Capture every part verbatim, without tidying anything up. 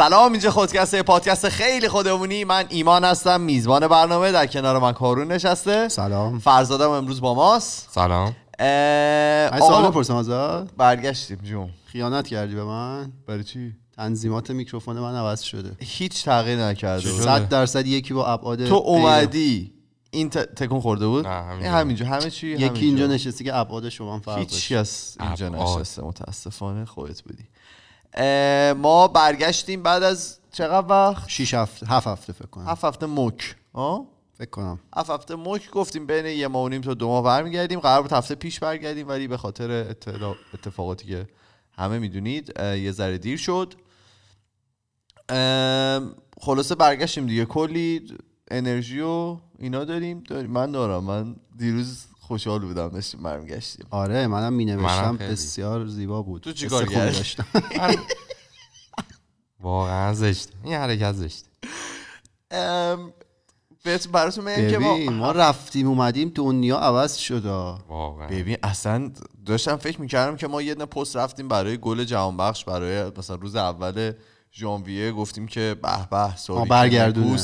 سلام، اینجا خودکسته، پادکست خیلی خودمونی. من ایمان هستم، میزبان برنامه. در کنار من کارون نشسته. سلام. فرزادم امروز با ماست. سلام. اه... سوال پرسم ازت. برگشتیم جون. خیانت کردی به من. برای چی؟ تنظیمات میکروفون من عوض شده. هیچ تغییر نکرده. صد درصد یکی با ابعاد. تو اومدی این ت... تکون خورده بود. همینجا همه چی. یکی همینجا. اینجا نشستی که ابعاد شما هم فرق داشت. هیچ کس اینجا نشسته، متاسفانه خودت بودی. ما برگشتیم بعد از چقدر وقت؟ شش هفته، هفت هفته فکر کنم. هفت هفته مک. ها؟ فکر کنم. هفت هفته مک گفتیم بین یه ماه و نیم تا دو ماه برمیگردیم. قرار بود هفته پیش برگردیم ولی به خاطر اتفاقاتی که همه میدونید یه ذره دیر شد. خلاصه برگشتیم دیگه. کلی انرژی و اینا داریم. داریم. من دارم. من دیروز خوشحال بودم داشتیم برمیگشتیم. آره منم مینوشتم، بسیار زیبا بود. تو چیکار کردی؟ واقعا زشت. این حرکت زشت. ام براتون میگم که ما ما رفتیم اومدیم دنیا عوض شد. واقعا ببین اصلا داشتم فکر میکردم که ما یه دونه پست رفتیم برای گل جهانبخش، برای مثلا روز اول ژانویه گفتیم که به به سوری برگردونه.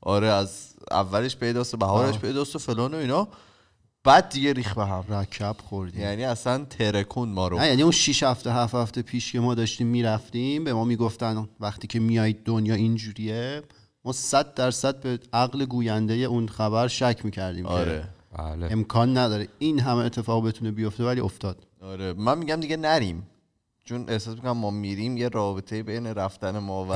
آره از اولش پیداست، بهارش پیداست و فلان و اینا. بعد دیگه ریخ به هم رکب خوردیم. یعنی اصلا ترکون ما رو. نه یعنی اون شش هفته هفت هفته پیش که ما داشتیم میرفتیم به ما میگفتن وقتی که میایید دنیا اینجوریه، ما صد درصد به عقل گوینده اون خبر شک میکردیم. آره بله. امکان نداره این همه اتفاق بتونه بیفته ولی افتاد. آره من میگم دیگه نریم، چون احساس میکنم ما میریم یه رابطه بین رفتن ما و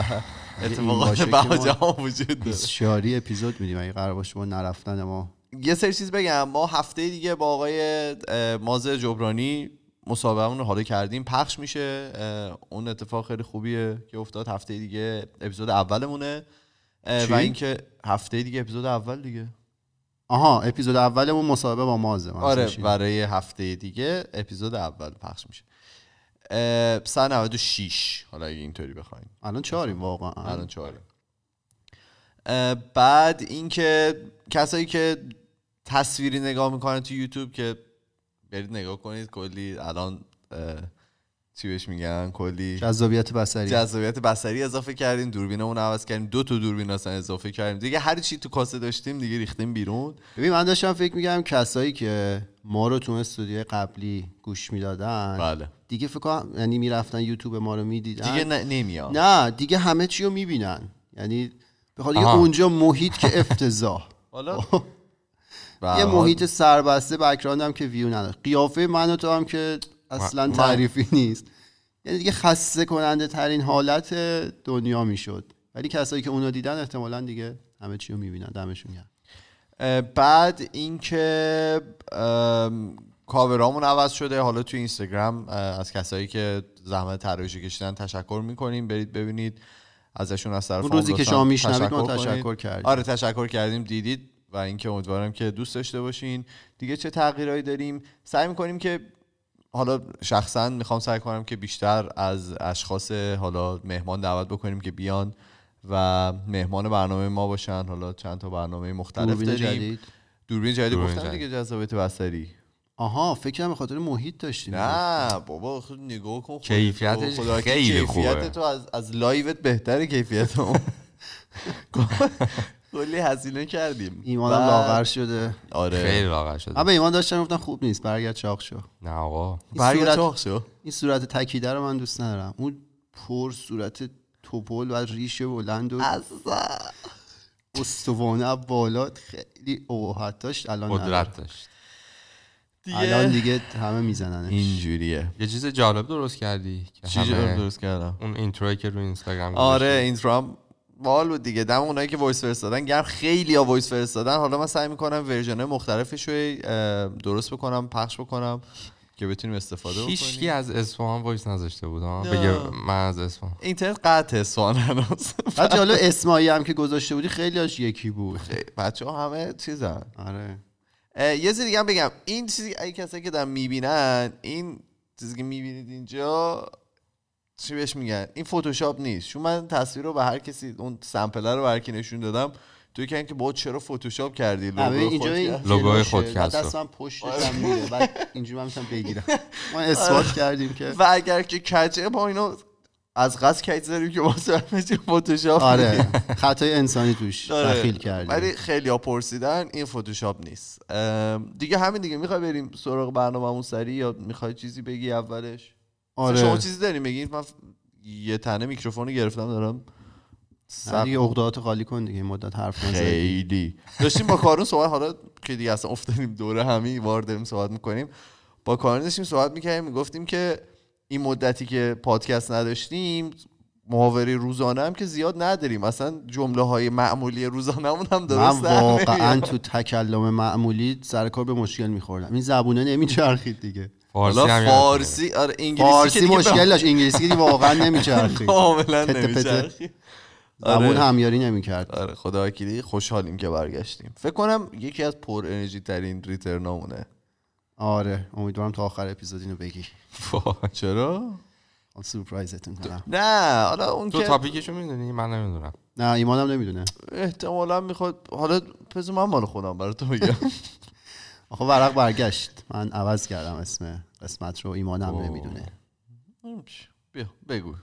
اتفاقات بهاجام وجود داره. شاری اپیزود میدیم اگه قرار باشه با نرفتن ما. یه سری چیز بگم، ما هفته دیگه با آقای مازه جبرانی مصاحبهمون رو حالا کردیم، پخش میشه. اون اتفاق خیلی خوبیه که افتاد. هفته دیگه اپیزود اولمونه. چی؟ و اینکه هفته دیگه اپیزود اول دیگه. آها اپیزود اولمون مصاحبه با مازه. آره برای هفته دیگه اپیزود اول پخش میشه. صد و نود و شش حالا اگه اینطوری بخوایم. الان چهاریم واقعا. الان چهاریم. بعد اینکه کسایی که تصویری نگاه میکنن تو یوتیوب که برید نگاه کنید، کلی الان چی بهش میگن، کلی جذابیت بصری جذابیت بصری اضافه کردیم، دوربینمون عوض کردیم، دو تا دوربین اصلا اضافه کردیم دیگه. هر چی تو کاسه داشتیم دیگه ریختیم بیرون. ببین من داشتم فکر میگم کسایی که ما رو تو استودیو قبلی گوش میدادن، بله دیگه فکر کنم یعنی میرفتن یوتیوب ما رو میدیدن دیگه. نه نمیاد، نه دیگه همه چی رو میبینن. یعنی بخاطر اینکه اونجا محیط که افتضاح، حالا یه محیط سربسته، بک‌گراند هم که ویو نداره، قیافه من و تو هم که اصلا تعریفی نیست، یعنی دیگه خسته کننده ترین حالت دنیا میشد. ولی کسایی که اونو دیدن احتمالاً دیگه همه چی رو میبینن. دمشون گرم. بعد اینکه کاورامون عوض شده. حالا تو اینستاگرام از کسایی که زحمت طراحی کشیدن تشکر میکنیم، برید ببینید ازشون. از طرف اون روزی که شما میشنوید ما تشکر کردیم. آره تشکر کردیم، دیدید و اینکه امیدوارم که دوست داشته باشین. دیگه چه تغییرایی داریم؟ سعی میکنیم که حالا شخصا میخوام سعی کنم که بیشتر از اشخاص حالا مهمان دعوت بکنیم که بیان و مهمان برنامه ما باشن. حالا چند تا برنامه مختلف داریم. دوربین جدید. دوربین جدید گفتم دیگه، جذابیت بصری. آها فکر کنم به خاطر محیط داشتیم. نه بابا خود نگاه کن، کیفیتش خیلی خوبه. کیفیت تو از از لایوت بهتره کیفیت اون. کلی هزینه کردیم. ایمانم لاغر شده. آره خیلی لاغر شده. اما ایمان داشتن گفتن خوب نیست، برگرد چاق شو. نه آقا برگرد چاق شو. این صورت تکیده رو من دوست ندارم. اون پر صورت توپل و ریش بلند و استوانه بالا خیلی اوهات داشت. الان قدرت داشت دیگه. الان دیگه همه میزننش اینجوریه. یه چیز جالب درست کردی. چی جالب درست کردم؟ اون اینترویی که رو اینستاگرام. آره اینترام والو دیگه. دم اونایی که وایس فرستادن گرم. خیلی ها وایس فرستادن. حالا من سعی میکنم ورژن‌های مختلفش رو درست بکنم، پخش بکنم که بتونیم استفاده بکنیم. هیچکی از اصفهان وایس نذاشته بود ها. بگه من از اصفهان. اینترنت قطع اصفهان هنوز. بعد حالا اسمایی هم که گذاشته بودی خیلیاش یکی بود. بچه‌ها همه چیزا. آره یه چیز دیگه هم بگم. این چیزی ای کسایی که دارن میبینن، این چیزی که میبینید اینجا چی بهش میگن، این فتوشاپ نیست. چون من تصویر رو به هر کسی، اون سمپل رو به هر کی نشون دادم، توی کن که با چرا فتوشاپ کردی لوگوی خودکست رو. دستم پشتم میره بعد اینجوری من میتونم بگیرم. ما اثبات کردیم که و اگر که کجه با اینو از قصد کج زدیم که واسه همین فتوشاپ. آره خطای انسانی توش دخیل کردیم. ولی خیلی‌ها پرسیدن این فتوشاپ نیست دیگه. همین دیگه. میخوای بریم سراغ برنامه‌مون سریع یا میخوای چیزی بگی اولش؟ آره شما چیزی دارین بگین. من یه تنه میکروفونو گرفتم دارم سر دیگه. عقده‌هات خالی کن دیگه. این مدت حرف نزدی خیلی. داشتیم با کارون صحبت، حالا که دیگه اصلا افتادیم دوره همی واردیم صحبت می‌کنیم. با کارون داشتیم صحبت می‌کردیم، می‌گفتیم که این مدتی که پادکست نداشتیم محاوره روزانه هم که زیاد نداریم، اصلا جمله های معمولی روزانمون هم درست نمیاد. من واقعا تو تکلم معمولی سر کار به مشکل می‌خوردم. این زبونه نمیچرخید دیگه. حالا فارسی آره، انگلیسی فارسی که مشکل داشت. انگلیسی که واقعا نمیچرخید، کاملا نمیچرخید. زبون همیاری نمی‌کرد. آره خدا وکیلی خوشحالیم که برگشتیم. فکر کنم یکی از پر انرژی ترین ریترنامونه. آره امیدوارم تا آخر اپیزود اینو بگی. چرا؟ اون سورپرایزتون کنم. نه حالا اون تو که تو تاپیکشو میدونی؟ من نمیدونم. نه ایمانم نمیدونه. احتمالاً میخواد. حالا پس من مال خودم برات میگم. آخه ورق برگشت. من عوض کردم اسم قسمت رو. ایمانم نمیدونه. بیا بگو.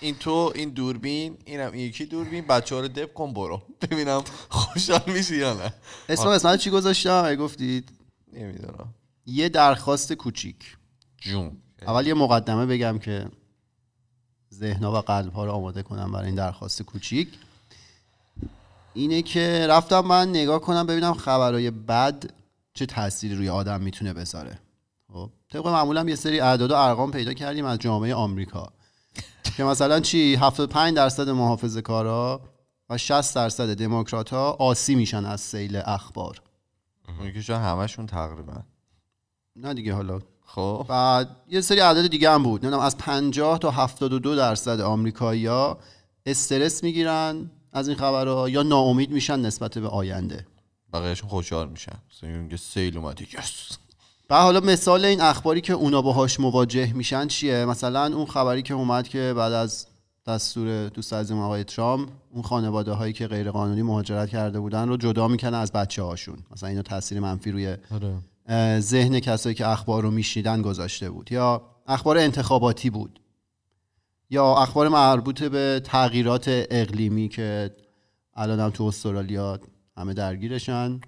این تو این دوربین، اینم این یکی دوربین. بچه‌ها رو دپ کن برو ببینم خوشحال میشی یا نه. اسم قسمت چی گذاشتم؟ اگه گفتید نمیدونم. یه درخواست کوچیک. جون اول یه مقدمه بگم که ذهن‌ها و قلب‌ها رو آماده کنم برای این درخواست کوچیک. اینه که رفتم من نگاه کنم ببینم خبرهای بد چه تأثیری روی آدم میتونه بذاره. خب طبق معمولم یه سری اعداد و ارقام پیدا کردیم از جامعه آمریکا که مثلا چی هفتاد و پنج درصد محافظه‌کارا و شصت درصد دموکرات‌ها آسی میشن از سیل اخبار. میگه چون همشون تقریبا نه دیگه. حالا خب بعد یه سری اعداد دیگه هم بود. نمیدونم از پنجاه تا هفتاد و دو درصد آمریکایی‌ها استرس میگیرن از این خبرها یا ناامید میشن نسبت به آینده. بقیه‌شون خوشحال میشن. میگه سیل اومد دیگه. و حالا مثال این اخباری که اونا باهاش مواجه میشن چیه؟ مثلا اون خبری که اومد که بعد از دستور دوست عزیزم آقای ترامپ اون خانواده هایی که غیرقانونی مهاجرت کرده بودن رو جدا میکنن از بچه هاشون. مثلا اینا تاثیر منفی روی ذهن کسایی که اخبار رو میشنیدن گذاشته بود. یا اخبار انتخاباتی بود یا اخبار مربوط به تغییرات اقلیمی که الان هم تو استرالیا همه درگیرشن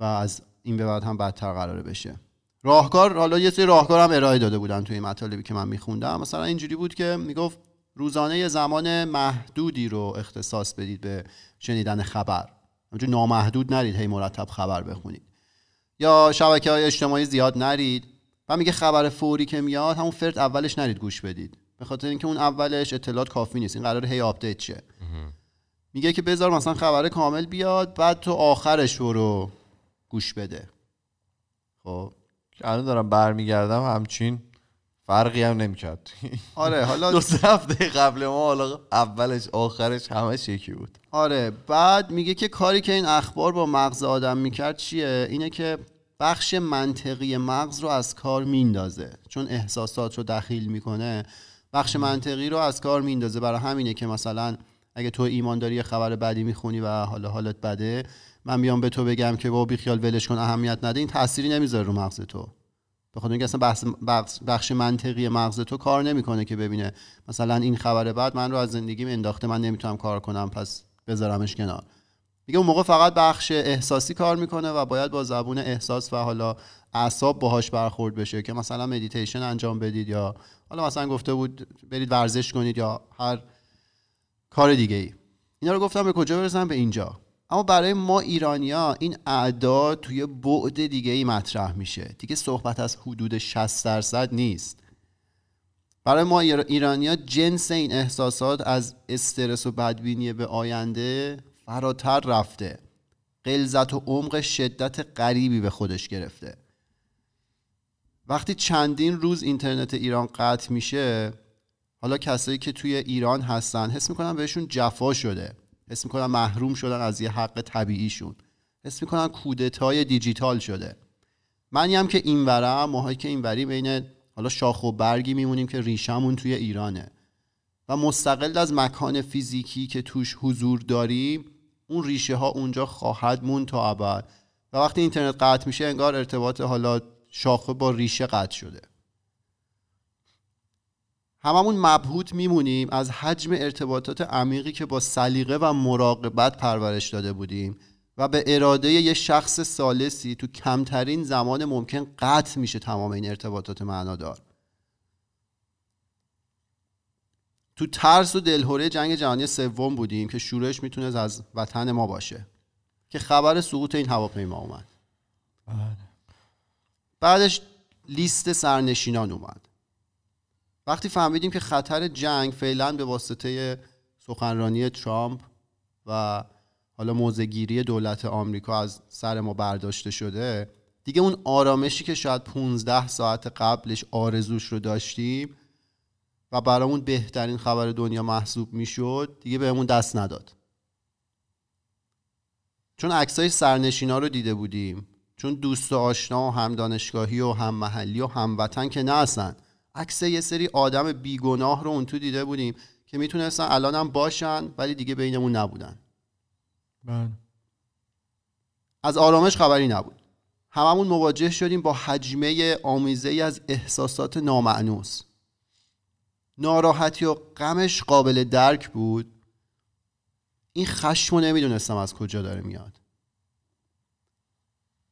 و از این به بعد هم بدتر قراره بشه. راهکار، حالا یه سری راهکار هم ارائه داده بودن توی مطالبی که من میخوندم. مثلا اینجوری بود که میگفت روزانه یه زمان محدودی رو اختصاص بدید به شنیدن خبر. همچون نامحدود نرید هی مرتب خبر بخونید. یا شبکه‌های اجتماعی زیاد نرید. و میگه خبر فوری که میاد همون فرد اولش نرید گوش بدید. به خاطر اینکه اون اولش اطلاعات کافی نیست. این قراره هی آپدیت شه. میگه که بذار مثلا خبر کامل بیاد بعد تو آخرش رو گوش بده. خب الان دارم برمیگردم همچین فرقی هم نمی‌کرد. آره حالا دو هفته قبل ما حالا اولش آخرش همش یکی بود. آره بعد میگه که کاری که این اخبار با مغز آدم میکرد چیه؟ اینه که بخش منطقی مغز رو از کار میندازه. چون احساسات رو دخیل میکنه بخش منطقی رو از کار میندازه. برای همینه که مثلا اگه تو ایمان داری خبر بدی میخونی و حالا حالت بده، من بیام به تو بگم که با بیخیال ولش کن اهمیت نده، این تأثیری نمیذاره رو مغز تو. بخاطر اینکه اصلا بخش, بخش منطقی مغز تو کار نمیکنه که ببینه مثلا این خبر بعد من رو از زندگیم انداخته، من نمیتونم کار کنم پس بذارمش کنار. میگه اون موقع فقط بخش احساسی کار میکنه و باید با زبون احساس و حالا اعصاب باهاش برخورد بشه که مثلا مدیتیشن انجام بدید یا حالا مثلا گفته بود برید ورزش کنید یا هر کار دیگه ای. اینا رو گفتم به کجا برسم؟ به اینجا. اما برای ما ایرانی‌ها این اعداد توی بعد دیگه‌ای مطرح میشه. دیگه صحبت از حدود شصت درصد نیست. برای ما ایرانی‌ها جنس این احساسات از استرس و بدبینی به آینده فراتر رفته. غلظت و عمق شدت غریبی به خودش گرفته. وقتی چندین روز اینترنت ایران قطع میشه، حالا کسایی که توی ایران هستن حس میکنن بهشون جفا شده. حس میکنن محروم شدن از یه حق طبیعیشون. حس میکنن کودتای دیجیتال شده. منی هم که اینورم، ماهایی که اینوری بین حالا شاخ و برگی میمونیم که ریشمون توی ایرانه و مستقل از مکان فیزیکی که توش حضور داریم اون ریشه ها اونجا خواهد مون تا ابد. و وقتی اینترنت قطع میشه انگار ارتباط حالا شاخه با ریشه قطع شده. هممون مبهوت میمونیم از حجم ارتباطات عمیقی که با سلیقه و مراقبت پرورش داده بودیم و به اراده یه شخص ثالثی تو کمترین زمان ممکن قطع میشه تمام این ارتباطات معنادار. تو ترس و دلهوره جنگ جهانی سوم بودیم که شروعش میتونه از وطن ما باشه که خبر سقوط این هواپیما اومد. بعدش لیست سرنشینان اومد. وقتی فهمیدیم که خطر جنگ فعلا به واسطه سخنرانی ترامپ و حالا موضع‌گیری دولت آمریکا از سر ما برداشته شده، دیگه اون آرامشی که شاید پونزده ساعت قبلش آرزوش رو داشتیم و برامون بهترین خبر دنیا محسوب میشد، دیگه بهمون دست نداد. چون عکسای سرنشینا رو دیده بودیم، چون دوست و آشنا و هم دانشگاهی و هم محلی و هم وطن که نه اصلا، عکس یه سری آدم بیگناه رو اون تو دیده بودیم که میتونستن الان هم باشن ولی دیگه بینمون نبودن. بله. از آرامش خبری نبود. هممون مواجه شدیم با حجمه آمیزه‌ای از احساسات نامأنوس. ناراحتی و غمش قابل درک بود. این خشمو نمیدونستم از کجا داره میاد.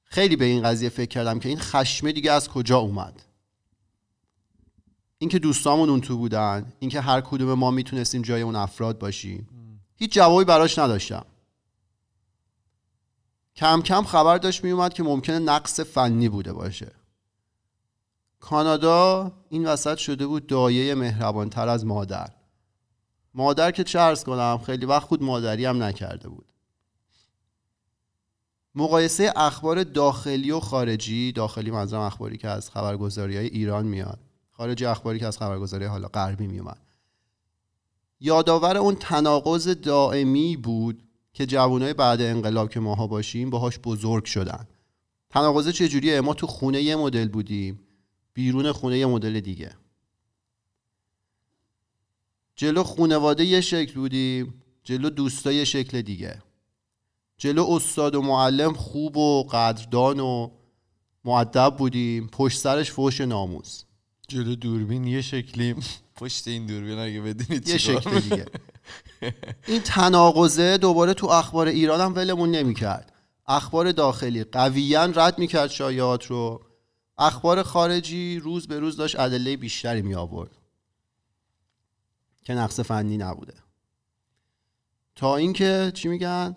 خیلی به این قضیه فکر کردم که این خشمه دیگه از کجا اومد. اینکه دوستامون اون تو بودن، اینکه هر کدوم ما میتونستیم جای اون افراد باشیم، هیچ جوابی براش نداشتم. کم کم خبر داشت میومد که ممکنه نقص فنی بوده باشه. کانادا این وسط شده بود دایه مهربان‌تر از مادر. مادر که چه عرض کنم، خیلی وقت خود مادری هم نکرده بود. مقایسه اخبار داخلی و خارجی، داخلی منظورم اخباری که از خبرگزاری‌های ایران میاد، خارجی اخباری که از خبرگزاری حالا غربی میومد، یادآور اون تناقض دائمی بود که جوانای بعد انقلاب که ماها باشیم باهاش بزرگ شدن. تناقض چجوریه؟ ما تو خونه یه مدل بودیم، بیرون خونه یه مدل دیگه. جلو خانواده یه شکل بودیم، جلو دوستا یه شکل دیگه. جلو استاد و معلم خوب و قدردان و مؤدب بودیم، پشت سرش فحش ناموس. جلو دوربین یه شکلیم، پشت این دوربین اگه بدونید یه شکل دیگه. این تناقضه دوباره تو اخبار ایران هم ولمون نمی‌کرد. اخبار داخلی قویاً رد می‌کرد شایعات رو. اخبار خارجی روز به روز داشت ادله بیشتری می آورد که نقص فنی نبوده. تا اینکه چی میگن؟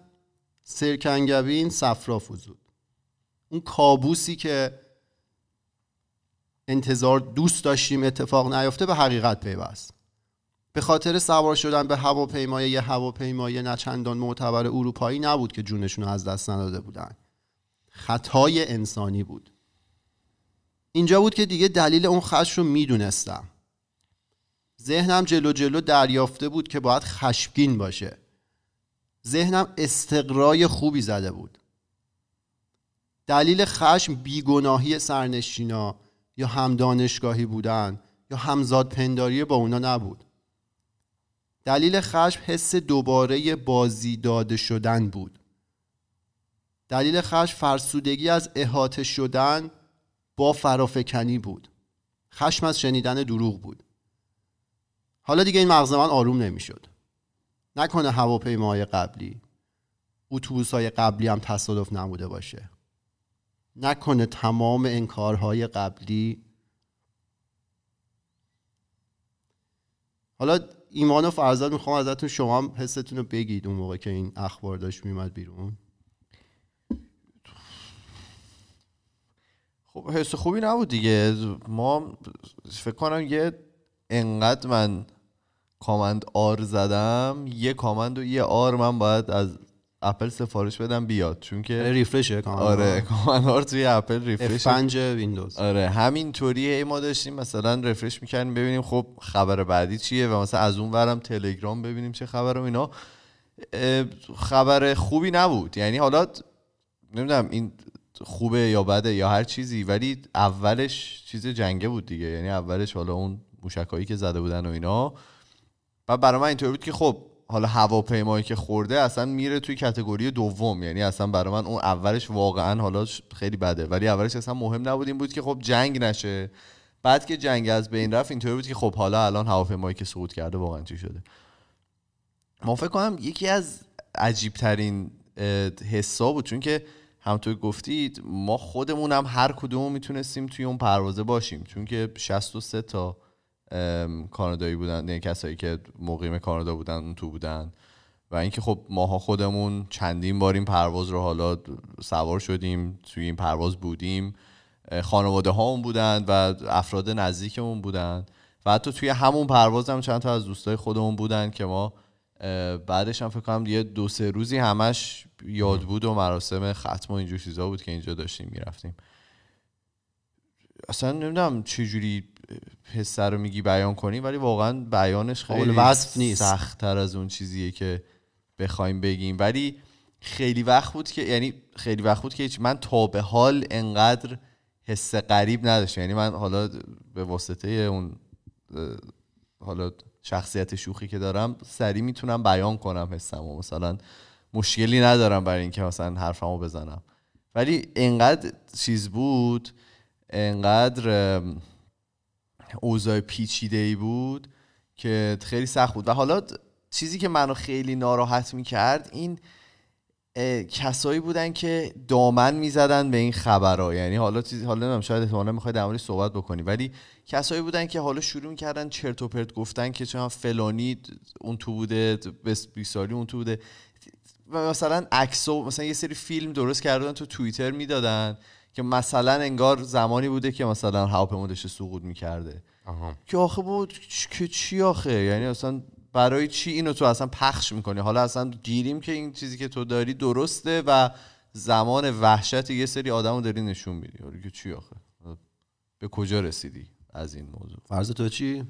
سرکنگبین صفرا فزود. اون کابوسی که انتظار دوست داشتیم اتفاق نیفته به حقیقت پیوست. به خاطر سوار شدن به هواپیمای یه هواپیمای نه چندان معتبر اروپایی نبود که جونشون رو از دست نداده بودن. خطای انسانی بود. اینجا بود که دیگه دلیل اون خشم رو میدونستم. ذهنم جلو جلو دریافته بود که باید خشمگین باشه. ذهنم استقرای خوبی زده بود. دلیل خشم بیگناهی سرنشینا یا هم دانشگاهی بودن یا همزاد پنداری با اونا نبود. دلیل خشم حس دوباره بازی داده شدن بود. دلیل خشم فرسودگی از احاطه شدن با فرافکنی بود. خشم از شنیدن دروغ بود. حالا دیگه این مغز من آروم نمیشد. نکنه هواپیماهای قبلی، اتوبوس‌های قبلی هم تصادف نموده باشه. نکنه تمام انکارهای قبلی. حالا ایمان و فرزاد، میخوام ازتون شما هم حستون رو بگید اون موقع که این اخبار داشت میمد بیرون. خب حس خوبی نبود دیگه. ما فکر کنم یه انقدر من کامند آر زدم، یه کامند و یه آر من باید از اپل سفارش بدم بیاد، چون که ریفرشه کامند. آره کامند آر توی اپل ریفرش اف پنج ویندوز. آره همینطوریه. ما داشتیم مثلا ریفرش میکردیم ببینیم خب خبر بعدی چیه و مثلا از اون ورم تلگرام ببینیم چه خبره و اینا. خبر خوبی نبود. یعنی حالا نمیدونم این خوبه یا بده یا هر چیزی، ولی اولش چیز جنگه بود دیگه. یعنی اولش حالا اون موشکایی که زده بودن و اینا، بعد برای من اینطور بود که خب حالا هواپیمایی که خورده اصلا میره توی کاتگوری دوم. یعنی اصلا برای من اون اولش واقعا حالا خیلی بده، ولی اولش اصلا مهم نبود. این بود که خب جنگ نشه، بعد که جنگ از بین رفت اینطوری بود که خب حالا الان هواپیمایی که سقوط کرده واقعا چی شده. ما فکر کنم یکی از عجیب ترین حسا بود، چون که همونطور گفتید ما خودمون هم هر کدوم میتونستیم توی اون پروازه باشیم، چون که شصت و سه تا کانادایی بودن، نه کسایی که مقیم کانادا بودن اون تو بودن، و اینکه خب ماها خودمون چندین بار این پرواز رو حالا سوار شدیم، توی این پرواز بودیم، خانواده هامون بودن و افراد نزدیکمون بودن و حتی توی همون پرواز هم چند تا از دوستای خودمون بودن که ما بعدش هم فکر کنم یه دو سه روزی همش یاد بود و مراسم ختم و اینجور چیزا بود که اینجا داشتیم میرفتیم. اصلا نمیدونم چجوری حس رو میگی بیان کنی، ولی واقعا بیانش خیلی سخت‌تر از اون چیزیه که بخوایم بگیم. ولی خیلی وقت بود که یعنی خیلی وقت بود که من تا به حال انقدر حس غریب نداشتم. یعنی من حالا به واسطه اون حالا شخصیت شوخی که دارم سریع میتونم بیان کنم حسمو، مثلا مشکلی ندارم برای اینکه مثلا حرفمو بزنم، ولی انقدر چیز بود، انقدر اوضاع پیچیده‌ای بود که خیلی سخت بود. و حالا چیزی که منو خیلی ناراحت میکرد این کسایی بودن که دامن میزدن به این خبرها. یعنی حالا چیز حالا نمیدونم، شاید احتمالاً میخوای در موردش صحبت بکنی، ولی کسایی بودن که حالا شروع میکردن چرت و پرت گفتن که چون فلانی اون تو بوده، بیست سالی اون تو بوده، مثلا عکسو مثلا یه سری فیلم درست کردن تو توییتر میدادن که مثلا انگار زمانی بوده که مثلا هواپیما داشته سقوط میکرده. آها. که آخه بود که چی آخه؟ یعنی اصلا برای چی اینو تو اصلا پخش میکنی؟ حالا اصلا گیریم که این چیزی که تو داری درسته و زمان وحشت یه سری آدمو داری نشون میدی. آره که چی آخه؟ به کجا رسیدی از این موضوع؟ فرض تو چی؟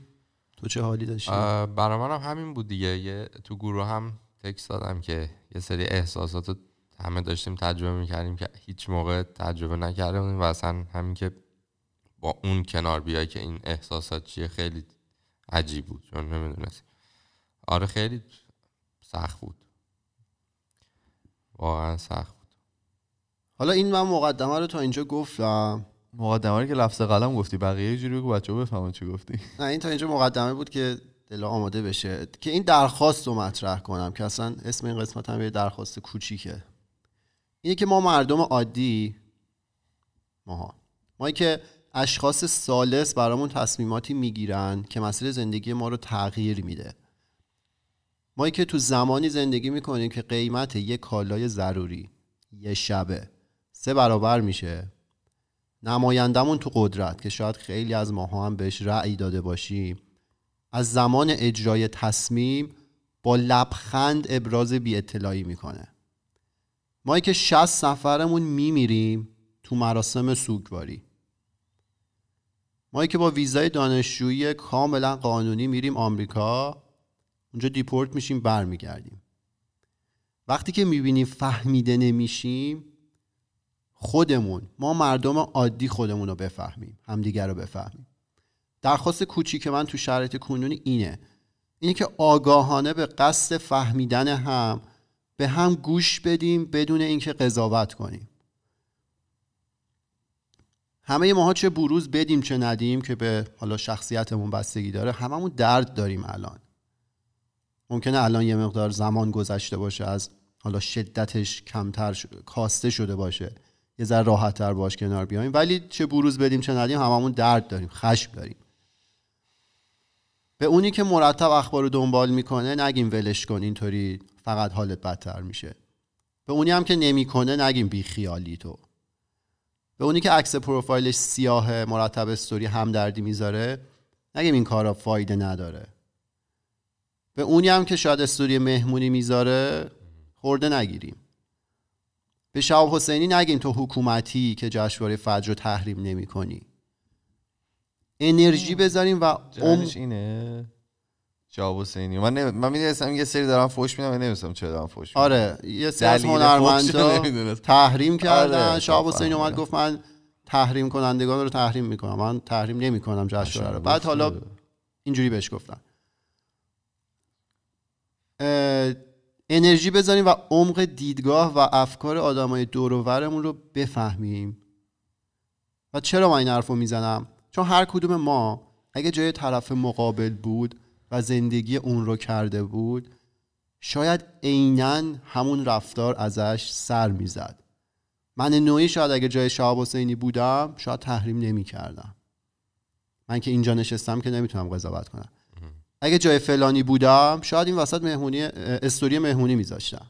تو چه حالی داشتی؟ برای منم هم همین بود دیگه. تو گروه هم تکست دادم که یه سری احساسات همه داشتیم تجربه میکردیم که هیچ موقع تجربه نکرده بودیم و اصلا همین که با اون کنار بیای که این احساسات چیه خیلی عجیب بود، چون نمیدونستیم. آره خیلی سخت بود، واقعا سخت بود. حالا این من مقدمه رو تا اینجا گفتم. مقدمه رو که لفظ قلم گفتی، بقیه جوری که بچه ها بفهمن چی گفتی. نه این تا اینجا مقدمه بود که دل آماده بشه که این درخواست رو مطرح کنم که اصلا اسم این قسمت هم یه درخواست کوچیکه. اینه که ما مردم عادی، ماها ما که اشخاص ثالث برامون تصمیماتی میگیرن که مسیر زندگی ما رو تغییر میده، ما که تو زمانی زندگی میکنیم که قیمت یک کالای ضروری یه شبه سه برابر میشه، نمایندمون تو قدرت که شاید خیلی از ماها هم بهش رأی داده باشیم از زمان اجرای تصمیم با لبخند ابراز بی اطلاعی میکنه. ما که شصت سفرمون میمیریم تو مراسم سوگواری. ما که با ویزای دانشجویی کاملا قانونی میریم آمریکا، اونجا دیپورت میشیم، برمیگردیم. وقتی که میبینیم فهمیده نمیشیم، خودمون ما مردم عادی خودمون رو بفهمیم، همدیگر رو بفهمیم. درخواست کوچیک من تو شرایط کنونی اینه اینه که آگاهانه به قصد فهمیدن هم به هم گوش بدیم بدون اینکه قضاوت کنیم. همه ماها چه بروز بدیم چه ندیم که به حالا شخصیتمون بستگی داره، هممون درد داریم. الان ممکنه الان یه مقدار زمان گذشته باشه، از حالا شدتش کمتر شده، کاسته شده باشه، یه ذره راحت‌تر باش کنار بیایم، ولی چه بروز بدیم چه ندیم هممون درد داریم، خشم داریم. به اونی که مرتب اخبارو دنبال میکنه نگیم ولش کن اینطوری فقط حالت بدتر میشه. به اونی هم که نمیکنه نگیم بی خیالی تو. به اونی که عکس پروفایلش سیاهه مرتب استوری همدردی میذاره نگیم این کارا فایده نداره. به اونی هم که شاید استوری مهمونی میذاره خورده نگیریم. به شهاب حسینی نگیم تو حکومتی که جشنواره فجر رو تحریم نمی‌کنی. انرژی بذاریم و ام... اینه شهاب حسینی من نمی... من می‌دونستم یه سری دارم فوش میدم، نمی‌دونستم چرا دارم فوش میدم. آره یه سری از هنرمندا تحریم کردن. آره. شهاب حسینی اومد گفت من تحریم کنندگان رو تحریم می‌کنم، من تحریم نمی‌کنم جشنواره رو. بعد حالا اینجوری بهش گفتن. اه... انرژی بذاریم و عمق دیدگاه و افکار آدمای دور و برمون رو بفهمیم. و چرا من این حرفو میزنم؟ چون هر کدوم ما اگه جای طرف مقابل بود و زندگی اون رو کرده بود، شاید عیناً همون رفتار ازش سر میزد. من نوعی شاید اگه جای شهاب حسینی بودم شاید تحریم نمی کردم. من که اینجا نشستم که نمیتونم قضاوت کنم. اگه جای فلانی بودم شاید این وسط مهمونی استوری مهمونی میذاشتم.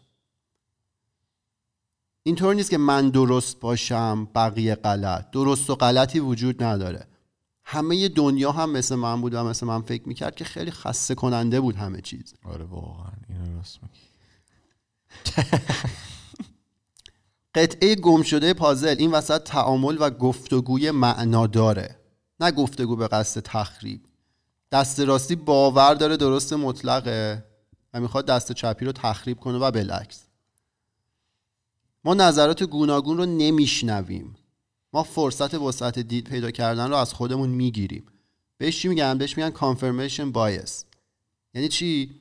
اینطور نیست که من درست باشم بقیه غلط. درست و غلطی وجود نداره. همه دنیا هم مثل من بود و مثل من فکر میکرد که خیلی خسته کننده بود همه چیز. آره واقعا اینو راست میگی. قطعه گم شده پازل این وسط تعامل و گفتگوی معنا داره، نه گفتگو به قصد تخریب. دست راستی باور داره درست مطلقه و میخواد دست چپی رو تخریب کنه و بالعکس. ما نظرات گوناگون رو نمیشنویم، ما فرصت وسعت دید پیدا کردن رو از خودمون میگیریم. بهش چی میگن؟ بهش میگن confirmation bias. یعنی چی؟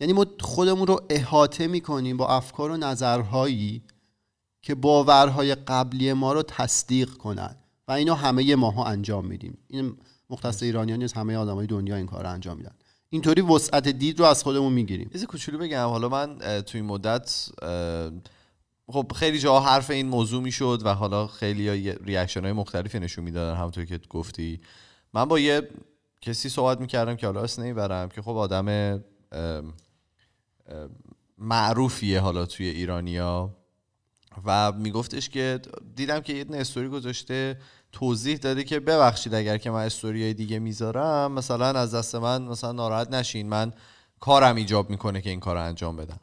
یعنی ما خودمون رو احاطه میکنیم با افکار و نظرهایی که باورهای قبلی ما رو تصدیق کنن و اینو همه ماها انجام میدیم. این مختص ایرانیان نیست، همه آدمای دنیا این کار رو انجام میدن. اینطوری وسعت دید رو از خودمون میگیریم. یه کوچولو بگم، حالا من تو این مدت خب خیلی جاها حرف این موضوع میشد و حالا خیلی ریاکشن‌های مختلفی نشون میدادن. همونطور که گفتی من با یه کسی صحبت میکردم که حالا اسم نمیبرم که خب آدم معروفیه حالا توی ایرانیا و میگفتش که دیدم که یه استوری گذاشته توضیح داده که ببخشید اگر که من استوریای دیگه میذارم مثلا از دست من مثلا ناراحت نشین، من کارم ایجاب میکنه که این کارو انجام بدم.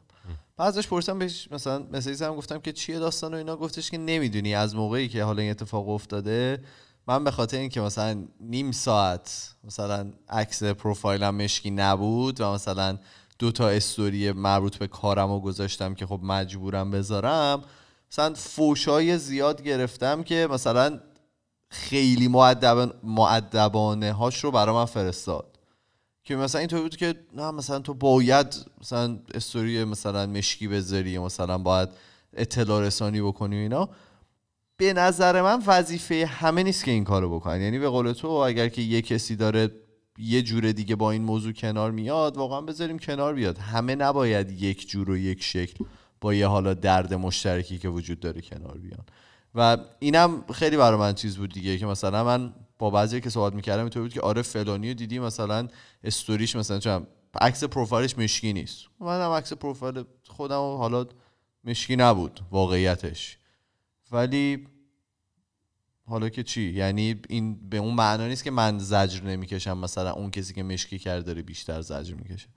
بعدش پرسیدم بهش مثلا مسیج هم گفتم که چیه داستان و اینا، گفتش که نمیدونی از موقعی که حالا این اتفاق افتاده من به خاطر اینکه مثلا نیم ساعت مثلا عکس پروفایلم مشکی نبود و مثلا دو تا استوری مربوط به کارمو گذاشتم که خب مجبورم بذارم، مثلا فوشای زیاد گرفتم که مثلا خیلی مؤدبان مؤدبانه هاش رو برای من فرستاد که مثلا این طور بود که نه مثلا تو باید مثلا استوری مثلا مشکی بذاری، مثلا باید اطلاع رسانی بکنی و اینا. به نظر من وظیفه همه نیست که این کارو بکنن. یعنی به قول تو اگر که یه کسی داره یه جور دیگه با این موضوع کنار میاد، واقعا بذاریم کنار بیاد. همه نباید یک جور و یک شکل با یه حالا درد مشترکی که وجود داره کنار بیان. و اینم خیلی برای من چیز بود دیگه که مثلا من با بعضی که صحبت می‌کردم اینطور بود که آره فلانیو دیدی مثلا استوریش مثلا چم عکس پروفایلش مشکی نیست، منم عکس پروفایل خودم حالا مشکی نبود واقعیتش، ولی حالا که چی، یعنی این به اون معنا نیست که من زجر نمی‌کشم، مثلا اون کسی که مشکی کرده داره بیشتر زجر می‌کشه.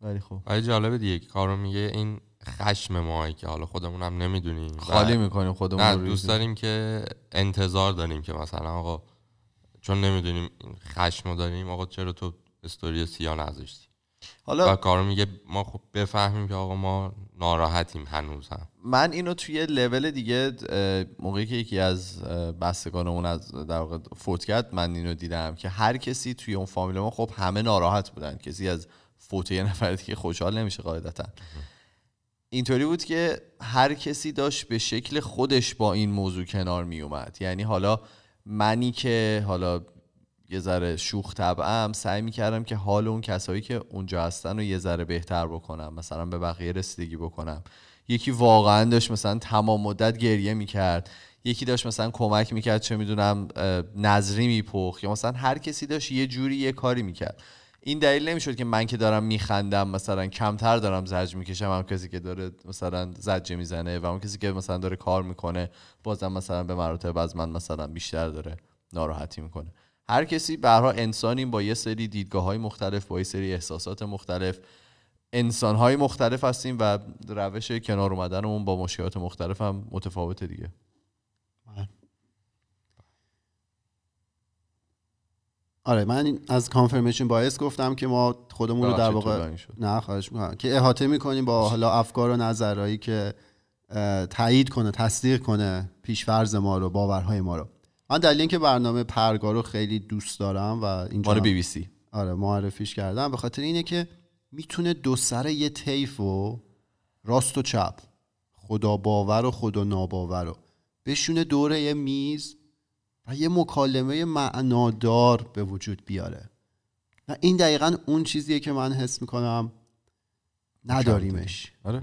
ولی خب ولی جالبه دیگه کارو میگه این خشم ماهی که حالا خودمون هم نمیدونیم خالی میکنیم خودمون رو، دوست داریم که انتظار داریم که مثلا آقا چون نمیدونیم خشم رو داریم آقا چرا تو استوری سیاه نذاشتی. حالا کارو میگه ما خب بفهمیم که آقا ما ناراحتیم هنوز هم. من اینو توی لول دیگه موقعی که یکی از بستگانمون از در واقع فوت کرد من اینو دیدم که هر کسی توی اون فامیل ما خب همه ناراحت بودن، کسی از فوت یه نفر دیگه خوشحال نمیشه قاعدتا. اینطوری بود که هر کسی داشت به شکل خودش با این موضوع کنار می اومد. یعنی حالا منی که حالا یه ذره شوخ طبعم سعی می کردم که حال اون کسایی که اونجا هستن رو یه ذره بهتر بکنم، مثلا به بقیه رسیدگی بکنم. یکی واقعا داشت مثلا تمام مدت گریه می کرد، یکی داشت مثلا کمک می کرد چه می دونم نظری می پخت، یا مثلا هر کسی داشت یه جوری یه کاری می کرد. این دلیل نمیشد که من که دارم میخندم مثلا کمتر دارم زجر میکشم، هم کسی که داره مثلا زجر میزنه و اون کسی که مثلا داره کار میکنه بازم مثلا به مراتب از من مثلا بیشتر داره ناراحتی میکنه. هر کسی به هر حال انسانیم با یه سری دیدگاه‌های مختلف، با یه سری احساسات مختلف، انسان‌های مختلف هستیم و روش کنار اومدنمون با مشکلات مختلف هم متفاوته دیگه. آره من از کانفرمیشن بایس گفتم که ما خودمون رو در واقع نه خواهش می‌کنم که احاطه می‌کنیم با حالا افکار و نظرهایی که تایید کنه، تصدیق کنه پیش‌فرض ما رو، باورهای ما رو. من دلیل اینکه برنامه پرگار رو خیلی دوست دارم و اینجا آره بی بی سی آره معرفیش کردم به خاطر اینه که میتونه دو سره یه طیف و راست و چپ، خدا باور و خدا ناباور رو بشونه دوره یه میز و یه مکالمه معنادار به وجود بیاره. و این دقیقاً اون چیزیه که من حس میکنم نداریمش. آره.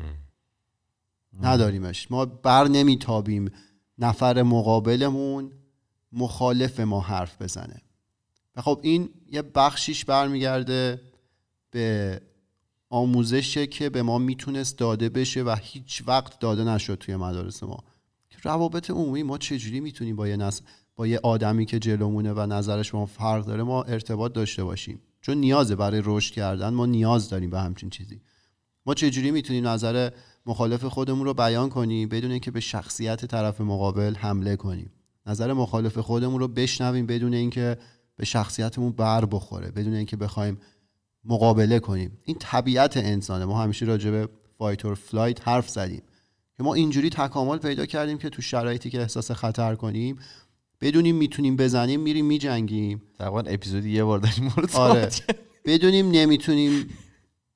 نداریمش. ما بر نمیتابیم نفر مقابلمون مخالف ما حرف بزنه. و خب این یه بخشیش برمیگرده به آموزشه که به ما میتونست داده بشه و هیچ وقت داده نشد توی مدارس ما. روابط عمومی ما چجوری میتونیم با یه نسل، با یه آدمی که جلومونه و نظرش با ما فرق داره ما ارتباط داشته باشیم، چون نیازه برای رشد کردن، ما نیاز داریم به همچین چیزی. ما چجوری میتونیم نظر مخالف خودمون رو بیان کنیم بدون اینکه به شخصیت طرف مقابل حمله کنیم؟ نظر مخالف خودمون رو بشنویم بدون اینکه به شخصیتمون بر بخوره، بدون اینکه بخوایم مقابله کنیم. این طبیعت انسانه. ما همیشه راجع به فایت اور فلایت حرف زدیم که ما اینجوری تکامل پیدا کردیم که تو شرایطی که احساس خطر کنیم بدونیم میتونیم بزنیم، میریم میجنگیم. طبعا اپیزودی یه بار داریم مورد. آره. بدونیم نمیتونیم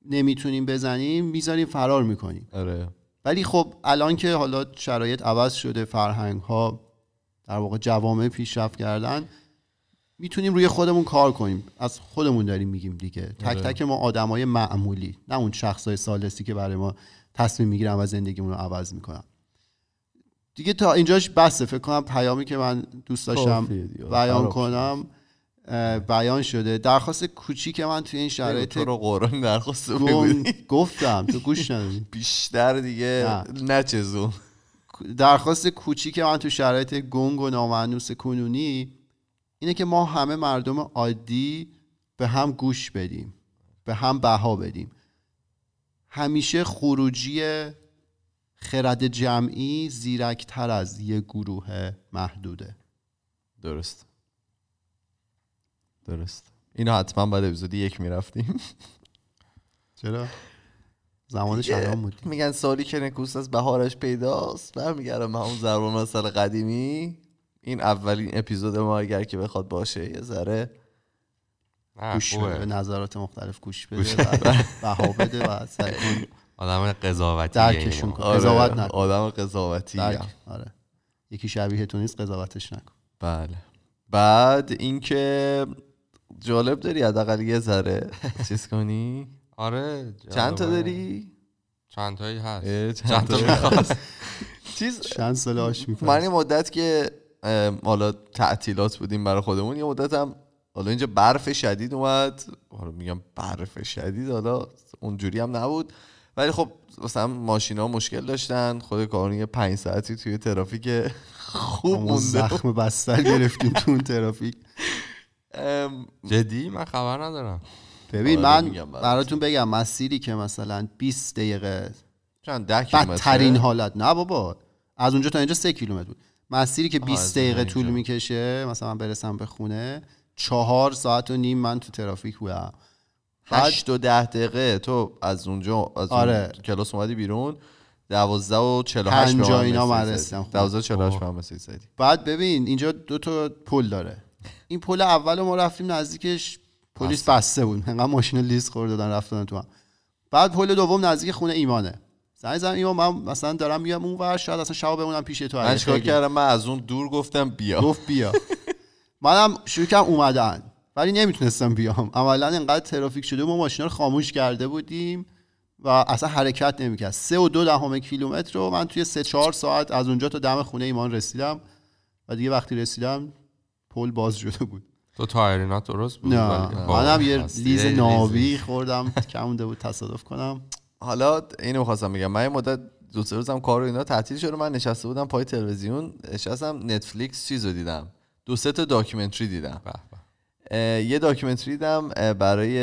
نمیتونیم بزنیم، میذاریم فرار میکنیم. آره. ولی خب الان که حالا شرایط عوض شده، فرهنگ ها در واقع جوامع پیشرفت کردن، میتونیم روی خودمون کار کنیم. از خودمون داریم میگیم دیگه. تک تک ما آدمای معمولی، نه اون شخصای سالسی که برای ما تصمیم میگیرن و زندگیمون رو عوض میکنن. دیگه تا اینجاش بسه. فکر کنم پیامی که من دوست داشتم بیان کنم بیان شده. درخواست کوچیک من توی این شرایط، تو رو قرآن درخواست گفتم تو گوش ندادی. بیشتر دیگه نچزون. درخواست کوچیک من تو شرایط گنگ و نامانوس کنونی اینه که ما همه مردم عادی به هم گوش بدیم، به هم بها بدیم. همیشه خروجی خرد جمعی زیرکتر از یه گروه محدوده. درست درست. اینو حتما بعد اپیزود یک میرفتیم. چرا؟ زمانش الان بود. میگن سالی که نکوست از بهارش پیداست. برمیگردم به همون ضرب مثل قدیمی. این اولین اپیزود ما اگر که بخواد باشه یه ذره گوش به نظرات مختلف گوش بده و بها بده و سعی کن آدم قضاوتی درکشون کن. قضاوت نکن. آدم قضاوتی. آره. یکی شبیه تو نیست، قضاوتش نکن. بله. بعد اینکه جالب داری حداقل یه ذره چیز کنی؟ آره. چند تا داری؟ چند تایی هست. چند تا می‌خواست. چیز چند سال آش می‌فرست. من این مدت که حالا تعطیلات بودیم برای خودمون، یه مدت هم حالا اینجا برف شدید اومد. حالا میگم برف شدید، حالا اونجوری هم نبود، ولی خب مثلا ماشینا مشکل داشتن. خود کارون پنج ساعتی توی ترافیک خوب مونده. زخم بستر گرفتیم تو اون ترافیک. جدی من خبر ندارم. ببین من براتون بگم مسیری که مثلا بیست دقیقه چند ده کیلومتر بدترین حالت، نه بابا از اونجا تا اینجا سه کیلومتر بود، مسیری که بیست دقیقه طول میکشه مثلا من برسم به خونه، چهار ساعت و نیم من تو ترافیک بودم. هشت و ده دقیقه تو از اونجا از اون آره. کلاس اومدی بیرون دوازده و چهل و هشت به من رسیدم. دوازده و چهل و هشت به من رسیدی. بعد ببین اینجا دو تا پل داره. این پل اول ما رفتیم نزدیکش، پلیس بسته بود، انقدر ماشینا لیز خورده دادن رفتن تو هم. بعد پل دوم نزدیک خونه ایمانه. زنگ زدم ایمان من مثلا دارم میام اونور، شاید اصلا شبا بمونم پیش تو. من چیکار کردم؟ من از اون دور گفتم بیا. گفت بیا. منم شروع کردم اومدن، ولی نمیتونستم بیام. اولا اینقدر ترافیک شده ما ماشینا رو خاموش کرده بودیم و اصلا حرکت نمیکرد. سه و دو دهم کیلومتر رو من توی سه چهار ساعت از اونجا تا دم خونه ایمان رسیدم و دیگه وقتی رسیدم پل باز شده بود. تو تایرینات درست بود؟ نه. منم یه لیز ناوی خوردم کم مونده بود تصادف کنم. حالا اینو می‌خواستم بگم، من مدت دو سه روزم کارو اینا تعطیل شده، من نشسته بودم پای تلویزیون، نشستم نتفلیکس چیزو دیدم. دو سه تا داکیومنتری دیدم. یه داکیومنتری دیدم برای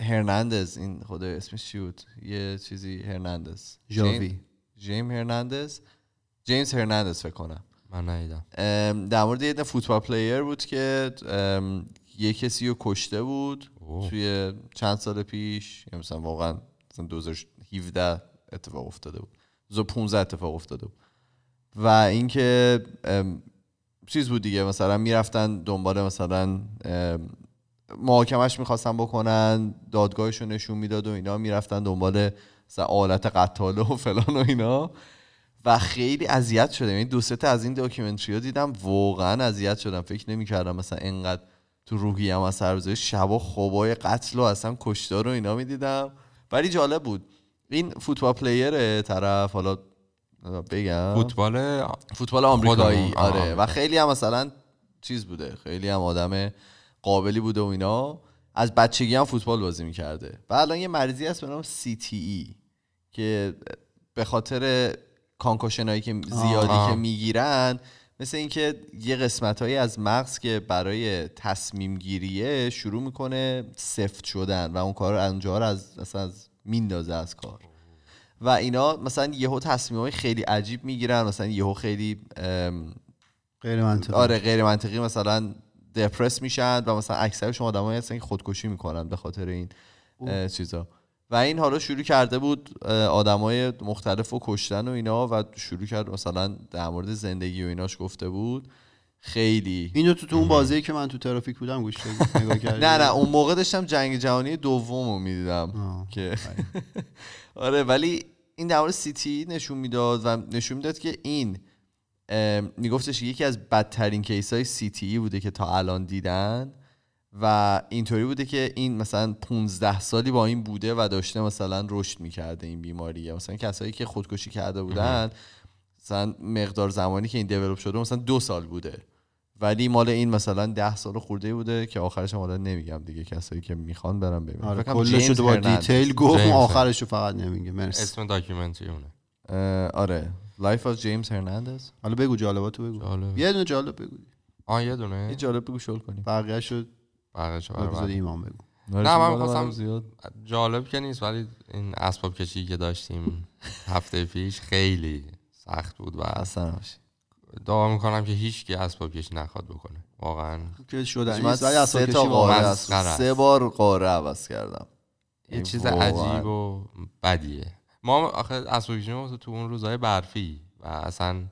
هرناندز. این خدای اسمش چی بود؟ یه چیزی هرناندز. جاوی. جیم هرناندز. جیمز هرناندز فکر کنم. من ندیدم. در مورد یه فوتبال پلیر بود که یه کسی رو کشته بود. اوه. توی چند سال پیش، مثلا واقعا مثلا دو هزار و هفده اتفاق افتاده بود. دو هزار و پانزده اتفاق افتاده بود. و اینکه چیز بود دیگه، مثلا میرفتن دنبال مثلا محاکمش میخواستن بکنن، دادگاهشو نشون میداد و اینا، میرفتن دنبال مثلا آلت قتاله و فلان و اینا. و خیلی اذیت شدم. یعنی دو سه تا از این داکیومنتری‌ها دیدم واقعا اذیت شدم. فکر نمی‌کردم مثلا اینقدر تو روحیه‌م اثر بذاره. شبا خوابای قتل و اصلا کشتار رو اینا می‌دیدم، ولی جالب بود. این فوتبال پلیر طرف، حالا بگم فوتبال فوتبال آمریکایی، آره، و خیلی هم مثلا چیز بوده، خیلی هم آدم قابلی بوده و اینا. از بچگی هم فوتبال بازی می‌کرده و الان یه مریضی هست به نام سی تی ای که به خاطر کانکوشنایی که زیادی آه. که میگیرن، مثل اینکه یه قسمتایی از مغز که برای تصمیم گیریه شروع میکنه سفت شدن و اون کار انجار از مثلا میندازه از کار و اینا. مثلا یهو تصمیمای خیلی عجیب میگیرن، مثلا یهو خیلی غیر منطقی، آره غیر منطقی، مثلا دپرس میشن و مثلا اکثر شما آدمایی هستن که خودکشی میکنن به خاطر این چیزا. و این حالا شروع کرده بود آدمای مختلفو کشتن و اینا و شروع کرد مثلا در مورد زندگی و ایناش گفته بود. خیلی اینو تو تو اون بازی که من تو ترافیک بودم گوش دادم، نگاه کردم. نه نه اون موقع داشتم جنگ جهانی دومو میدیدم که آره، ولی این در مورد سیتی نشون میداد و نشون میداد که این میگفتش یکی از بدترین کیسای سیتی بوده که تا الان دیدن و اینطوری بوده که این مثلا پونزده سالی با این بوده و داشته مثلا رشد میکرده این بیماری. مثلا کسایی که خودکشی کرده بودن مثلا مقدار زمانی که این دیولپ شده مثلا دو سال بوده، ولی مال این مثلا ده سال خورده بوده که آخرش هم حالا نمیگم دیگه، کسایی که میخوان برن ببینن. آره کلش رو با دیتیل گفت، آخرش رو فقط نمیگه. مرسی. اسم داکیومنتری اونه. آره لایف آف جیمز هرناندز. حالا بگو جالباتو بگو. جالب. یه دونه جالب بگو. آ یه دونه. یه جالب بگو شل کنیم. بقیه شد آره شباب ایمان بگو. نه من خواستم زیاد جالب که نیست، ولی این اسباب کشی که داشتیم هفته پیش خیلی سخت بود و اصلا دعا میکنم که هیچ کی اسباب کشی نخواد بکنه واقعا. که شده من سه تا قاره سه بار قاره عوض کردم. یه چیز عجیب و بدیه. ما آخه اسباب کشی تو اون روزهای برفی و اصلا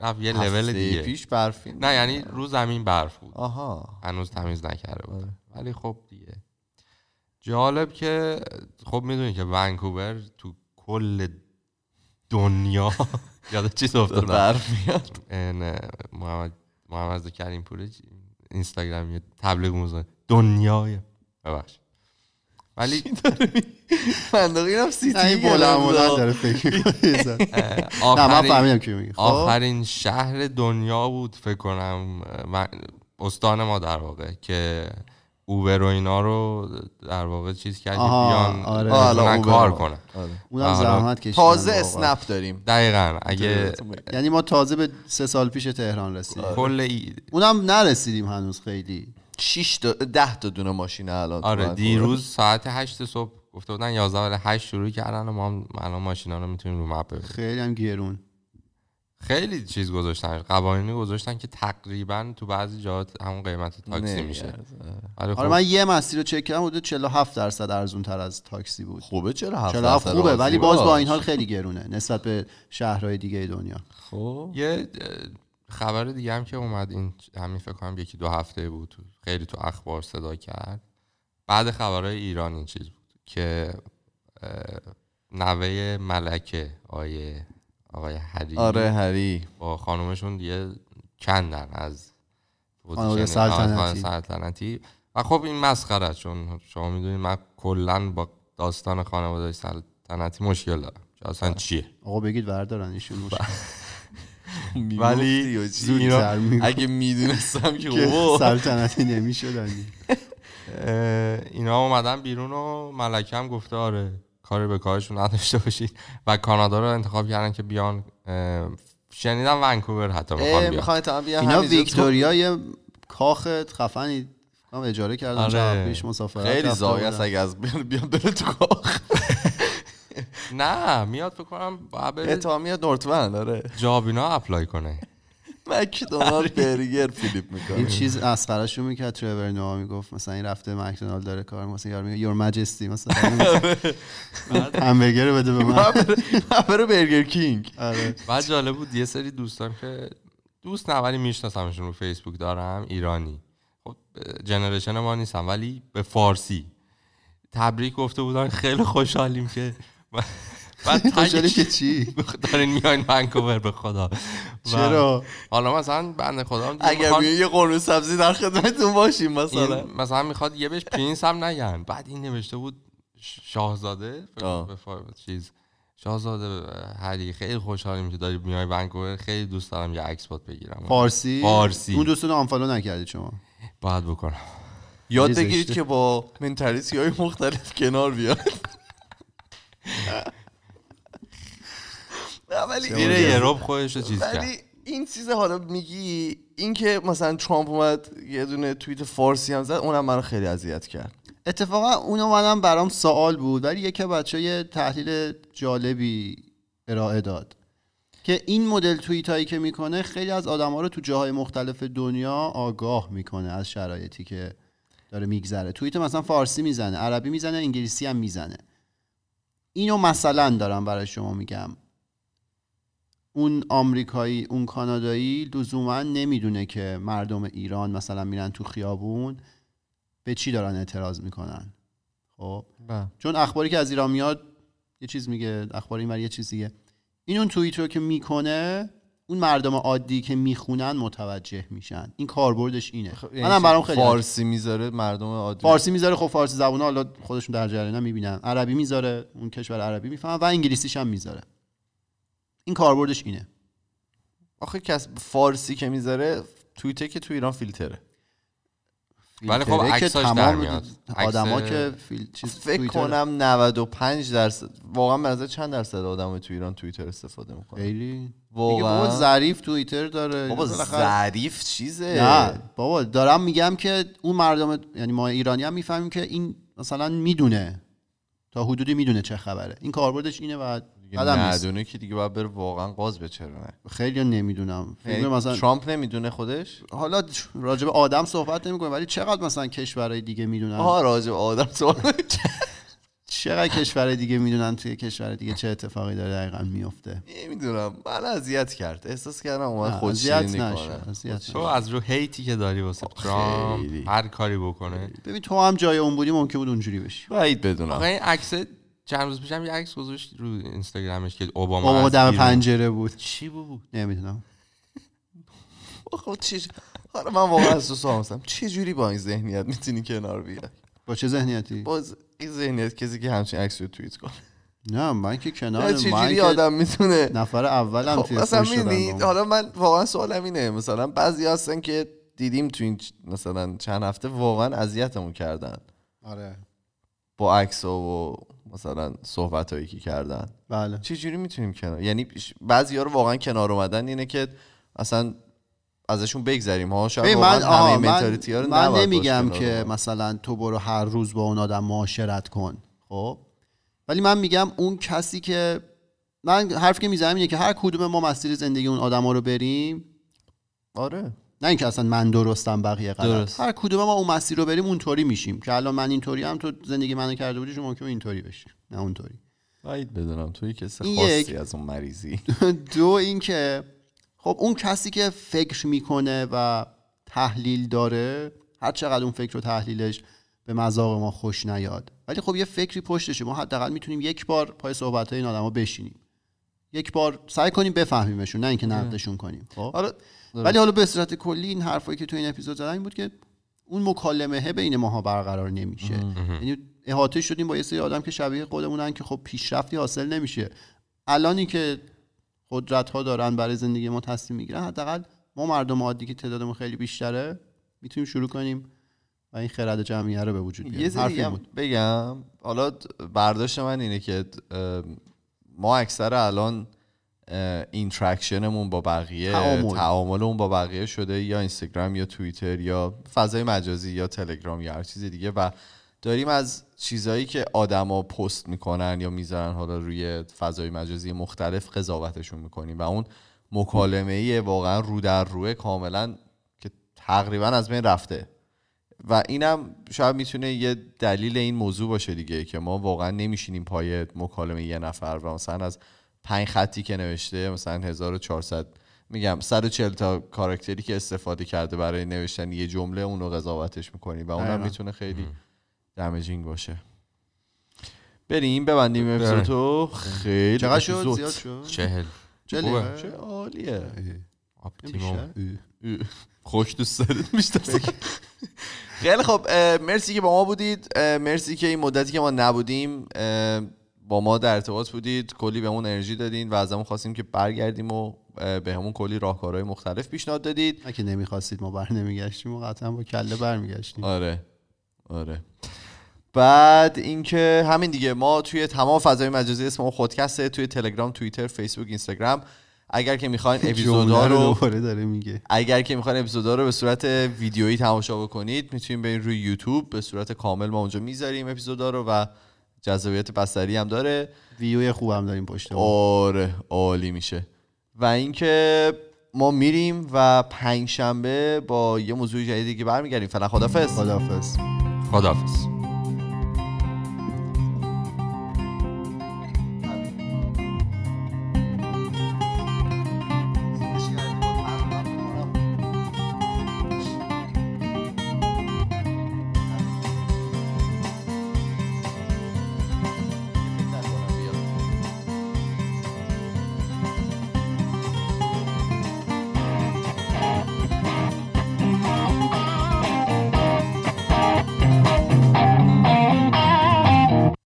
رفت یه لول دیگه. پیش برفی نه، یعنی رو زمین برف بود. آها. هنوز تمیز نکرده بود. ولی خب دیگه جالب که خب میدونی که ونکوور تو کل دنیا یاد چیز افتاد برف میاد. محمد محمد کریم پور اینستاگرام یه تبلیغ موزه دنیای ببخشید. ولی فندقی رفت سیتی این بلمولن داره فکر کنید. نه من فهمیدم که میگه آخرین شهر دنیا بود فکر کنم، استان ما در واقع، که اوبر و اینا رو در واقع چیز کردی بیان آره کار کنن. اونم زحمت کشیدن. تازه اسنپ داریم دقیقاً. اگه یعنی ما تازه به سه سال پیش تهران رسیدیم کل، اونم نرسیدیم هنوز. خیلی شش تا ده تا دونه ماشین الان. آره دیروز ساعت هشت صبح گفته بودن یازده هشت شروع کردن و ما الان ماشینا رو میتونیم رو مپ ببینیم. خیلی هم گرون، خیلی چیز گذاشتن، قوانینی گذاشتن که تقریبا تو بعضی جاها همون قیمت تاکسی میشه. آره خب. من یه مسیر رو چک کردم حدود چهل و هفت درصد ارزون تر از تاکسی بود. خوبه چهل و هفت درصد خوبه، ولی باز با این حال خیلی گرونه نسبت به شهرهای دیگه دنیا. خب یه خبر دیگه هم که اومد این همین فکر کنم یکی دو هفته بود، خیلی تو اخبار صدا کرد بعد خبرهای ایران، این چیز بود که نوه ملکه آیه آقای هری، آره هری، با خانومشون یه چندن از خانواده سلطنتی. سلطنتی و خب این مسخره، چون شما میدونید من کلا با داستان خانواده سلطنتی مشکل دارم اصلا چیه. آقا بگید وردارن ایشون مشکل ولی اگه میدونستم که سلطنتی نمیشدن. اینا اومدن بیرون و ملکه هم گفته آره کاری به کارشون نداشته باشید و کانادا رو انتخاب کردن که بیان. شنیدم ونکوور حتی میخوان بیان. اینا ویکتوریا یه کاخ خفنی اجاره کردن اونجا پیش مسافرت. خیلی زایه است اگه از بیان بره تو کاخ. نه میاد فکر کنم اتهامیه نورتوند. آره جابینا اپلای کنه مکدونالد برگر فیلیپ میکنه. این چیز اسخرهشو میکرد ترور نوا، میگفت مثلا این رفته مکدونالد داره کار، مثلا یار میگه یور ماجستی مثلا همبرگر بده به من، برو برگر کینگ. آره بعد جالب بود یه سری دوستان که دوست نه ولی میشناسمشون رو فیسبوک دارم، ایرانی، خب جنریشن ما نیستن ولی به فارسی تبریک گفته بودن. خیلی خوشحالیم که بعد تاجری که چی دارین میاین ونکوور به خدا؟ چرا حالا مثلا بنده خدا اگر یه قرمه سبزی در خدمتتون باشیم مثلا مثلا میخواد یه بهش پرینس هم نگن، بعد این نوشته بود شاهزاده به چیز شاهزاده هری خیلی خوشحال میشه داری میای ونکوور، خیلی دوست دارم یه عکس بات بگیرم. فارسی فارسی اون دوستون آنفالو نکردید شما؟ باید بکنم. یاد بگیرید که با منتالیتی های مختلف کنار بیاد. ولی دیره یه رب خودش رو چیز کرد. ولی این چیز حالا میگی این که مثلا ترامپ اومد یه دونه توییت فارسی هم زد، اونم منو خیلی اذیت کرد. اتفاقا اونم منم برام سوال بود، ولی یک بچه یه تحلیل جالبی ارائه داد که این مدل توییتایی که میکنه خیلی از آدما رو تو جاهای مختلف دنیا آگاه میکنه از شرایطی که داره میگذره. توییت مثلا فارسی میزنه، عربی میزنه، انگلیسی هم میزنه. اینو مثلا دارم برای شما میگم، اون آمریکایی اون کانادایی لزوما نمیدونه که مردم ایران مثلا میرن تو خیابون به چی دارن اعتراض میکنن. خب چون اخباری که از ایران میاد یه چیز میگه، اخبار اینور یه چیز دیگه. این اون توییت رو که میکنه اون مردم عادی که میخونن متوجه میشن. این کاربردش اینه. منم برام خیلی فارسی میذاره، مردم عادی فارسی میذاره، خب فارسی زبونا حالا خودشون در جریان میبینن. عربی میذاره، اون کشور عربی میفهمه، و انگلیسیش هم میذاره. این کاربردش اینه. آخه کس فارسی که میذاره توییته که تو ایران فیلتره. ولی خب عکساش در میاد. آدما که فیل چیز فکر کنم نود و پنج درصد واقعا به نظر چند درصد آدم تو ایران توییتر استفاده میکنه؟ خیلی واقعا بابا ظریف توییتر داره. بابا ظریف چیزه. نه بابا دارم میگم که اون مردم، یعنی ما ایرانی هم میفهمیم که این مثلا میدونه تا حدودی میدونه چه خبره. این کاربردش اینه. و ندونه که دیگه باید بره واقعا غاز بچرونه. خیلی نمیدونم. فکر مثلا ترامپ نمیدونه خودش. حالا راجب آدم صحبت نمیکنه، ولی چقدر مثلا کشورهای دیگه میدونن. آها راجب آدم صحبت. چقدر کشورهای دیگه میدونن توی کشور دیگه چه اتفاقی داره دقیقاً میفته. نمیدونم. من اذیت کرد. احساس کردم اومد خودشینی میکنه. تو از رو هیتی که داری واسه ترامپ هر کاری بکنه. ببین تو هم جای اون بودی ممکن بود اونجوری بشی. بعید بدونم. آقا این عکس چند روز پیشم یه عکس گذاشت رو اینستاگرامش که اوباما اوباما دم پنجره بود. چی بود؟ نمیدونم. آخه چی؟ حالا من واقعا از تو سوال می‌کنم چه جوری با این ذهنیت میتونی کنار بیای؟ با چه ذهنیتی؟ با این ذهنیت کسی که همچین عکس رو توییت کنه. نه من که کنار من چه جوری آدم میتونه نفر اولم توییت کنه. مثلا می‌بینید حالا من واقعا سوالم اینه، مثلا بعضی هستن که دیدیم تو این مثلا چند هفته واقعا اذیتمون کردن. آره. با عکس و مثلا صحبت هایی که کردن. بله. چه جوری میتونیم کنار، یعنی بعضیا رو واقعا کنار اومدن اینه که اصلا ازشون بگذریم ها. شاید من همه منتالیتی ها رو نباید من نمیگم که مثلا تو برو هر روز با اون آدم معاشرت کن، خب ولی من میگم اون کسی که من حرف که میزنم اینه که هر کدوم ما مسیر زندگی اون آدما رو بریم. آره. نه اینکه اصلا من درستم بقیه غلط. هر کدوم ما اون مسیر رو بریم اونطوری میشیم که الان من اینطوری هم تو زندگی منو کرده بودی، شما ممکنه اینطوری بشی نه اونطوری. باید بدونم توی کسی خاصی از اون مریضی. دو اینکه خب اون کسی که فکر میکنه و تحلیل داره، هر چقدر اون فکر و تحلیلش به مذاق ما خوش نیاد، ولی خب یه فکری پشتشه. ما حداقل میتونیم یک بار پای صحبت‌های این آدما بشینیم، یک بار سعی کنیم بفهمیمشون، نه اینکه نقدشون کنیم. حالا ولی حالا به صورت کلی این حرفایی که تو این اپیزود زدن این بود که اون مکالمه بین ماها برقرار نمیشه. یعنی احاطه شدیم با یه سری آدم که شبیه خودمونن که خب پیشرفتی حاصل نمیشه. الانی که قدرت ها دارن برای زندگی ما تصمیم میگیرن، حداقل ما مردم عادی که تعدادمون خیلی بیشتره میتونیم شروع کنیم و این خرد جمعیه رو به وجود بیاریم. بگم حالا برداشت من اینه که ما اکثر الان اینتراکشنمون با بقیه، تعاملمون با بقیه شده یا اینستاگرام یا توییتر یا فضای مجازی یا تلگرام یا هر چیز دیگه، و داریم از چیزایی که آدما پست میکنن یا میذارن حالا روی فضای مجازی مختلف قضاوتشون میکنیم، و اون مکالمه‌ای واقعا رو در رو کاملا که تقریبا از بین رفته. و اینم شاید میتونه یه دلیل این موضوع باشه دیگه که ما واقعا نمیشینیم پای مکالمه یه نفر و مثلا از پنج خطی که نوشته مثلا هزار و چهارصد میگم صد و چهل تا کاراکتری که استفاده کرده برای نوشتن یه جمله اونو قضاوتش میکنی و اونم میتونه خیلی دمیجینگ باشه. بریم ببندیم اپیزودو. خیلی چقدر شد؟ زیاد شد؟ چهل چهل چه عالیه. اپتیموم خوش دوست دارید میشتم. خیلی خب، مرسی که با ما بودید، مرسی که این مدتی که ما نبودیم با ما در ارتباط بودید، کلی بهمون انرژی دادین و ازمون خواستیم که برگردیم و بهمون کلی راهکارهای مختلف پیشنهاد دادید. اگه نمیخواستید ما بر نمیگشتیم و قطعا با کله برمیگشتیم. آره آره. بعد اینکه همین دیگه، ما توی تمام فضای مجازی اسم اون خودکسته، توی تلگرام، توییتر، فیسبوک، اینستاگرام. اگر که میخواین اپیزودا رو دوباره داره میگه اگر که میخواین اپیزودا رو به صورت ویدیویی تماشا بکنید، میتونید برید روی یوتیوب به صورت کامل، ما اونجا میذاریم اپیزودا رو و جذابیت بصری هم داره، ویوی خوب هم داریم پشت. آره عالی میشه. و اینکه ما میریم و پنجشنبه با یه موضوع جدیدی که برمیگردیم. فعلا خدافظ. خدافظ. خدافظ.